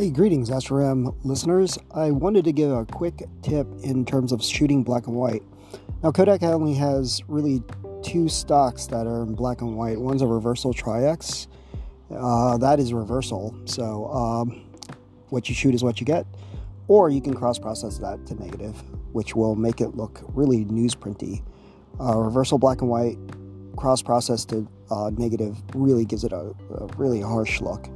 Hey, greetings Ashram listeners. I wanted to give a quick tip in terms of shooting black and white. Now Kodak only has really two stocks that are in black and white. One's a reversal Tri-X. That is reversal. So what you shoot is what you get. Or you can cross-process that to negative, which will make it look really newsprinty. Reversal black and white, cross-process to negative really gives it a really harsh look.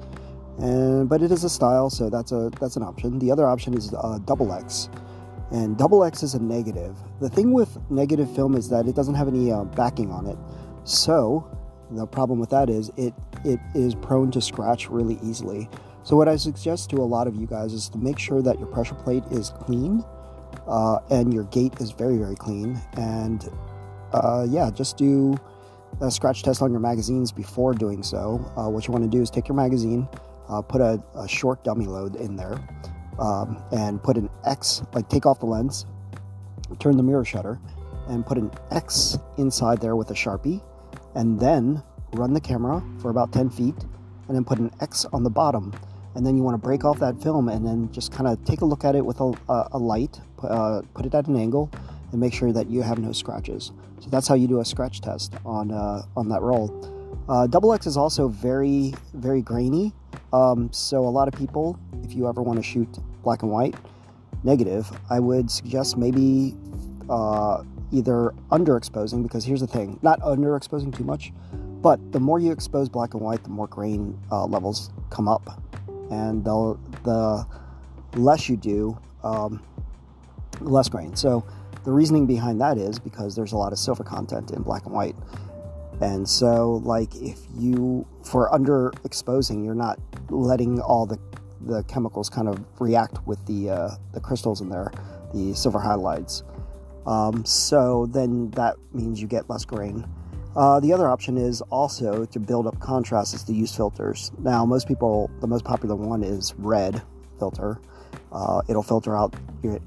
But it is a style, so that's an option. The other option is Double X, and Double X is a negative. The thing with negative film is that it doesn't have any backing on it, so the problem with that is it is prone to scratch really easily. So what I suggest to a lot of you guys is to make sure that your pressure plate is clean, and your gate is very, very clean, and just do a scratch test on your magazines before doing so. What you want to do is take your magazine. Put a short dummy load in there, and put an X, like take off the lens, turn the mirror shutter, and put an X inside there with a Sharpie, and then run the camera for about 10 feet, and then put an X on the bottom, and then you want to break off that film, and then just kind of take a look at it with a light, put it at an angle, and make sure that you have no scratches. So that's how you do a scratch test on that roll. Double X is also very, very grainy. So a lot of people, if you ever want to shoot black and white negative, I would suggest maybe either underexposing, because here's the thing, not underexposing too much, but the more you expose black and white, the more grain levels come up, and the less you do, less grain. So the reasoning behind that is because there's a lot of silver content in black and white. And so, like, if you, for underexposing, you're not letting all the chemicals kind of react with the crystals in there, the silver halides. So then that means you get less grain. The other option is also to build up contrast is to use filters. Now, most people, the most popular one is red filter. It'll filter out your,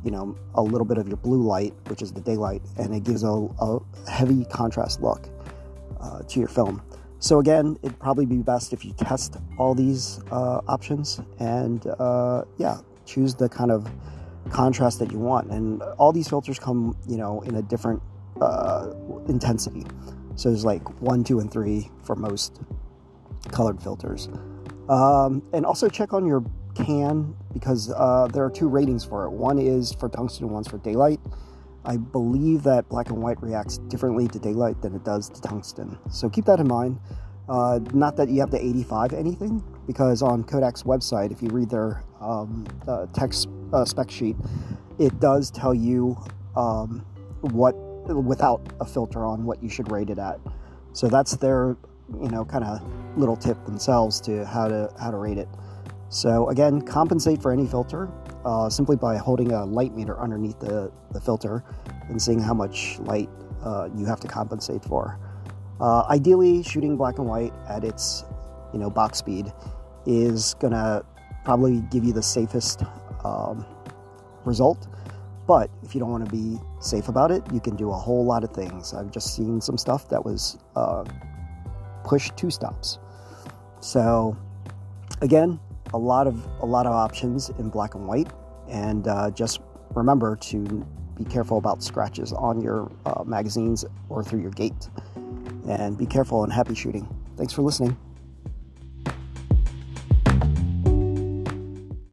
a little bit of your blue light, which is the daylight, and it gives a heavy contrast look to your film. So again, it'd probably be best if you test all these options and choose the kind of contrast that you want. And all these filters come, in a different intensity. So there's like 1, 2, and 3 for most colored filters. And also check on your can, because there are 2 ratings for it. One is for tungsten, one's for daylight. I believe that black and white reacts differently to daylight than it does to tungsten. So keep that in mind. Not that you have to 85 anything, because on Kodak's website, if you read their text spec sheet, it does tell you what, without a filter on, what you should rate it at. So that's their, kind of little tip themselves to how to rate it. So again, compensate for any filter. Simply by holding a light meter underneath the filter and seeing how much light you have to compensate for. Ideally, shooting black and white at its box speed is going to probably give you the safest result. But if you don't want to be safe about it, you can do a whole lot of things. I've just seen some stuff that was pushed 2 stops. So again, a lot of options in black and white, and just remember to be careful about scratches on your magazines or through your gate, and be careful and happy shooting. Thanks for listening.